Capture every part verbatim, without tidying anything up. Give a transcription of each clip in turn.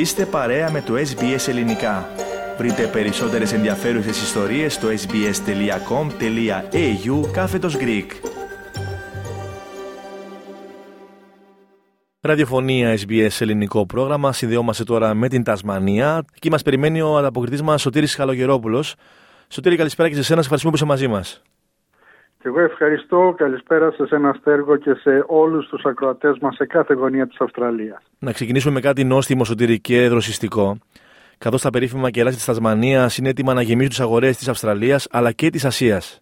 Είστε παρέα με το Ες Μπι Ες Ελληνικά. Βρείτε περισσότερες ενδιαφέρουσες ιστορίες στο ες μπι ες τελεία κομ τελεία έι γιου κάθετος Greek. Ραδιοφωνία Ες Μπι Ες ελληνικό πρόγραμμα. Συνδεόμαστε τώρα με την Τασμανία. Εκεί μας περιμένει ο ανταποκριτής μας Σωτήρης Χαλογερόπουλος. Σωτήρη, καλησπέρα και σε εσένα. Σε ευχαριστούμε που είσαι μαζί μας. Και εγώ ευχαριστώ. Καλησπέρα σε εσένα, Στέργο, και σε όλους τους ακροατές μας σε κάθε γωνία της Αυστραλίας. Να ξεκινήσουμε με κάτι νόστιμο, Σωτήρη, και δροσιστικό. Καθώς τα περίφημα κεράσια της Τασμανίας είναι έτοιμα να γεμίσουν τις αγορές της Αυστραλίας αλλά και της Ασίας.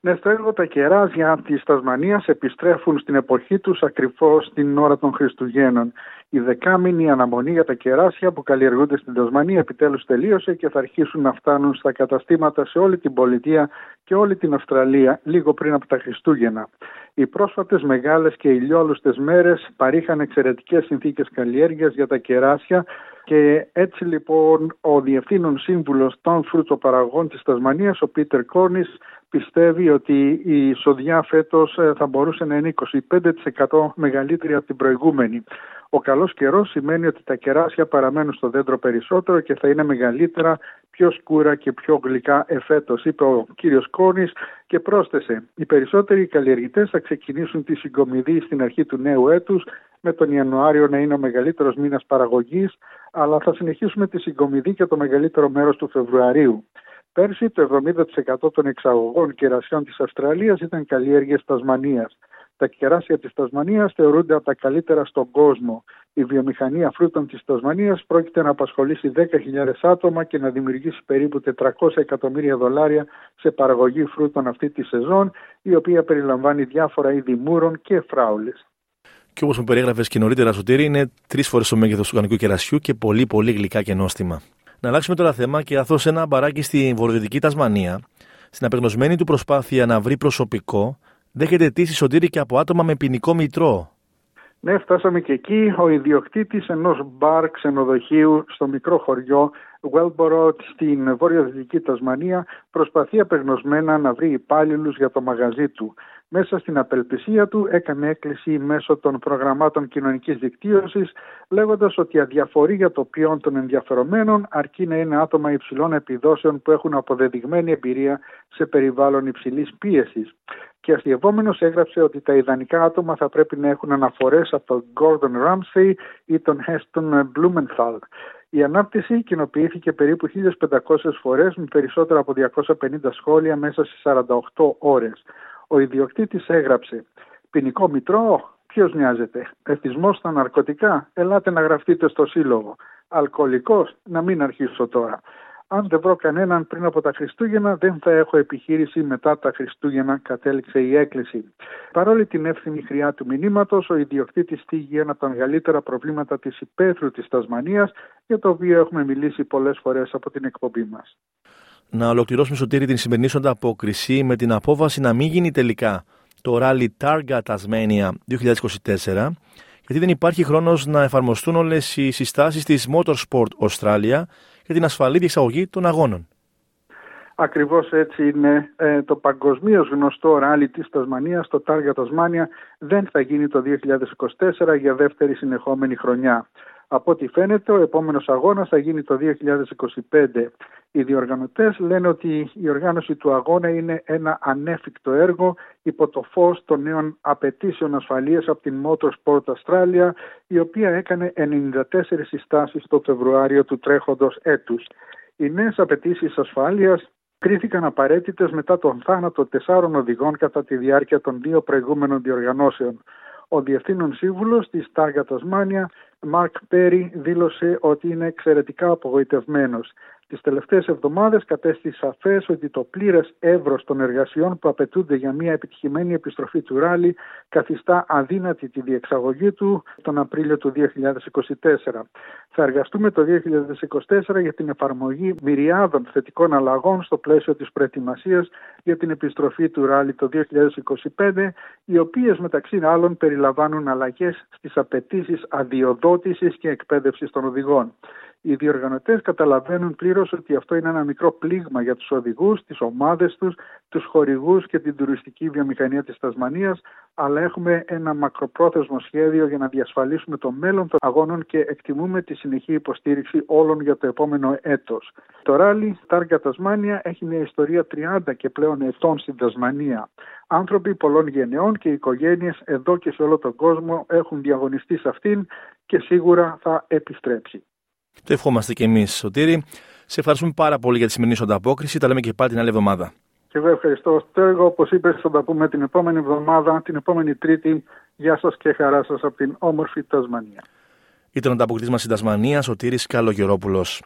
Ναι, Στέργο, τα κεράσια της Τασμανίας επιστρέφουν στην εποχή τους ακριβώς την ώρα των Χριστουγέννων. Η δεκάμηνη αναμονή για τα κεράσια που καλλιεργούνται στην Τασμανία επιτέλους τελείωσε και θα αρχίσουν να φτάνουν στα καταστήματα σε όλη την πολιτεία και όλη την Αυστραλία λίγο πριν από τα Χριστούγεννα. Οι πρόσφατες μεγάλες και ηλιόλουστες μέρες παρήχαν εξαιρετικές συνθήκες καλλιέργειας για τα κεράσια και έτσι λοιπόν ο Διευθύνων Σύμβουλος των Φρούτοπαραγών της Τασμανίας, ο Πίτερ Κόρνης, πιστεύει ότι η εισοδιά φέτος θα μπορούσε να είναι είκοσι πέντε τοις εκατό μεγαλύτερη από την προηγούμενη. Ο καλός καιρός σημαίνει ότι τα κεράσια παραμένουν στο δέντρο περισσότερο και θα είναι μεγαλύτερα, πιο σκούρα και πιο γλυκά εφέτος, είπε ο κύριος Κόρνης και πρόσθεσε. Οι περισσότεροι καλλιεργητές θα ξεκινήσουν τη συγκομιδή στην αρχή του νέου έτους, με τον Ιανουάριο να είναι ο μεγαλύτερος μήνας παραγωγής, αλλά θα συνεχίσουμε τη συγκομιδή και το μεγαλύτερο μέρος του Φεβρουαρίου. Πέρσι το εβδομήντα τοις εκατό των εξαγωγών κερασιών της Αυστραλίας ήταν καλλιέργειες Τασμανίας. Τα κεράσια της Τασμανίας θεωρούνται από τα καλύτερα στον κόσμο. Η βιομηχανία φρούτων της Τασμανίας πρόκειται να απασχολήσει δέκα χιλιάδες άτομα και να δημιουργήσει περίπου τετρακόσια εκατομμύρια δολάρια σε παραγωγή φρούτων αυτή τη σεζόν, η οποία περιλαμβάνει διάφορα είδη μούρων και φράουλες. Και όπως μου περιέγραφες και νωρίτερα, Σωτήρη, είναι τρεις φορές το μέγεθος του κανονικού κερασιού και πολύ πολύ γλυκά και νόστιμα. Να αλλάξουμε τώρα θέμα και αθώς ένα μπαράκι στη βορειοδυτική Τασμανία, στην απεγνωσμένη του προσπάθεια να βρει προσωπικό, δέχεται αιτήσεις, Σωτήρη, και από άτομα με ποινικό μητρό. Ναι, φτάσαμε και εκεί. Ο ιδιοκτήτης ενός μπαρ ξενοδοχείου στο μικρό χωριό Wellborough στην βορειοδυτική Τασμανία προσπαθεί απεγνωσμένα να βρει υπάλληλους για το μαγαζί του. Μέσα στην απελπισία του έκανε έκκληση μέσω των προγραμμάτων κοινωνικής δικτύωσης, λέγοντας ότι αδιαφορεί για το ποιόν των ενδιαφερομένων, αρκεί να είναι άτομα υψηλών επιδόσεων που έχουν αποδεδειγμένη εμπειρία σε περιβάλλον υψηλής πίεσης. Και αστειευόμενος έγραψε ότι τα ιδανικά άτομα θα πρέπει να έχουν αναφορές από τον Gordon Ramsay ή τον Heston Blumenthal. Η ανάπτυξη κοινοποιήθηκε περίπου χίλιες πεντακόσιες φορές με περισσότερα από διακόσια πενήντα σχόλια μέσα στις σαράντα οκτώ ώρες. Ο ιδιοκτήτης έγραψε «Ποινικό μητρό, ποιος νοιάζεται, εθισμός στα ναρκωτικά, ελάτε να γραφτείτε στο σύλλογο, αλκοολικός, να μην αρχίσω τώρα. Αν δεν βρω κανέναν πριν από τα Χριστούγεννα, δεν θα έχω επιχείρηση μετά τα Χριστούγεννα», κατέληξε η έκκληση. Παρόλη την εύθυμη χρειά του μηνύματος, ο ιδιοκτήτης θίγει ένα από τα μεγαλύτερα προβλήματα της υπαίθρου της Τασμανίας, για το οποίο έχουμε μιλήσει πολλές φορές από την εκπομπή μας. Να ολοκληρώσουμε, Σωτήρη, την σημερινή σου ανταπόκριση με την απόφαση να μην γίνει τελικά το ράλι Targa Tasmania είκοσι είκοσι τέσσερα, γιατί δεν υπάρχει χρόνος να εφαρμοστούν όλες οι συστάσεις της Motorsport Australia για την ασφαλή διεξαγωγή των αγώνων. Ακριβώς έτσι είναι. Ε, το παγκοσμίως γνωστό ράλι της Τασμανίας, το Targa Tasmania, δεν θα γίνει το είκοσι είκοσι τέσσερα για δεύτερη συνεχόμενη χρονιά. Από ό,τι φαίνεται, ο επόμενος αγώνας θα γίνει το είκοσι είκοσι πέντε. Οι διοργανωτές λένε ότι η οργάνωση του αγώνα είναι ένα ανέφικτο έργο υπό το φως των νέων απαιτήσεων ασφαλείας από την Motorsport Australia, η οποία έκανε ενενήντα τέσσερις συστάσεις το Φεβρουάριο του τρέχοντος έτους. Οι νέες απαιτήσεις ασφάλειας κρίθηκαν απαραίτητες μετά τον θάνατο τεσσάρων οδηγών κατά τη διάρκεια των δύο προηγούμενων διοργανώσεων. Ο Διευθύνων Σύμβουλος της Targa Tasmania, Μαρκ Πέρι, δήλωσε ότι είναι εξαιρετικά απογοητευμένος. Τις τελευταίες εβδομάδες κατέστη σαφές ότι το πλήρες εύρος των εργασιών που απαιτούνται για μια επιτυχημένη επιστροφή του ράλι καθιστά αδύνατη τη διεξαγωγή του τον Απρίλιο του είκοσι είκοσι τέσσερα. Θα εργαστούμε το είκοσι είκοσι τέσσερα για την εφαρμογή μυριάδων θετικών αλλαγών στο πλαίσιο της προετοιμασίας για την επιστροφή του ράλι το είκοσι είκοσι πέντε, οι οποίες μεταξύ άλλων περιλαμβάνουν αλλαγές στις απαιτήσεις αδειοδότησης και εκπαίδευσης των οδηγών. Οι διοργανωτές καταλαβαίνουν πλήρως ότι αυτό είναι ένα μικρό πλήγμα για τους οδηγούς, τις ομάδες τους, τους χορηγούς και την τουριστική βιομηχανία της Τασμανίας, αλλά έχουμε ένα μακροπρόθεσμο σχέδιο για να διασφαλίσουμε το μέλλον των αγώνων και εκτιμούμε τη συνεχή υποστήριξη όλων για το επόμενο έτος. Το ράλι Targa Tasmania έχει μια ιστορία τριάντα και πλέον ετών στην Τασμανία. Άνθρωποι πολλών γενεών και οικογένειες εδώ και σε όλο τον κόσμο έχουν διαγωνιστεί σε αυτήν και σίγουρα θα επιστρέψει. Το ευχόμαστε και εμείς, Σωτήρη. Σε ευχαριστούμε πάρα πολύ για τη σημερινή σου ανταπόκριση. Τα λέμε και πάλι την άλλη εβδομάδα. Και εγώ ευχαριστώ, Στέργο. Όπως είπες, θα τα πούμε την επόμενη εβδομάδα, την επόμενη Τρίτη. Γεια σας και χαρά σας από την όμορφη Τασμανία. Ήταν ο ανταποκριτής μας στην Τασμανία, Σωτήρης Χαλογερόπουλος.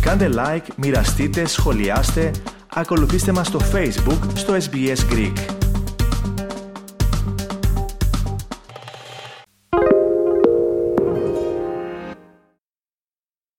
Κάντε like, μοιραστείτε, σχολιάστε, ακολουθήστε μας στο Facebook, στο Ες Μπι Ες Greek.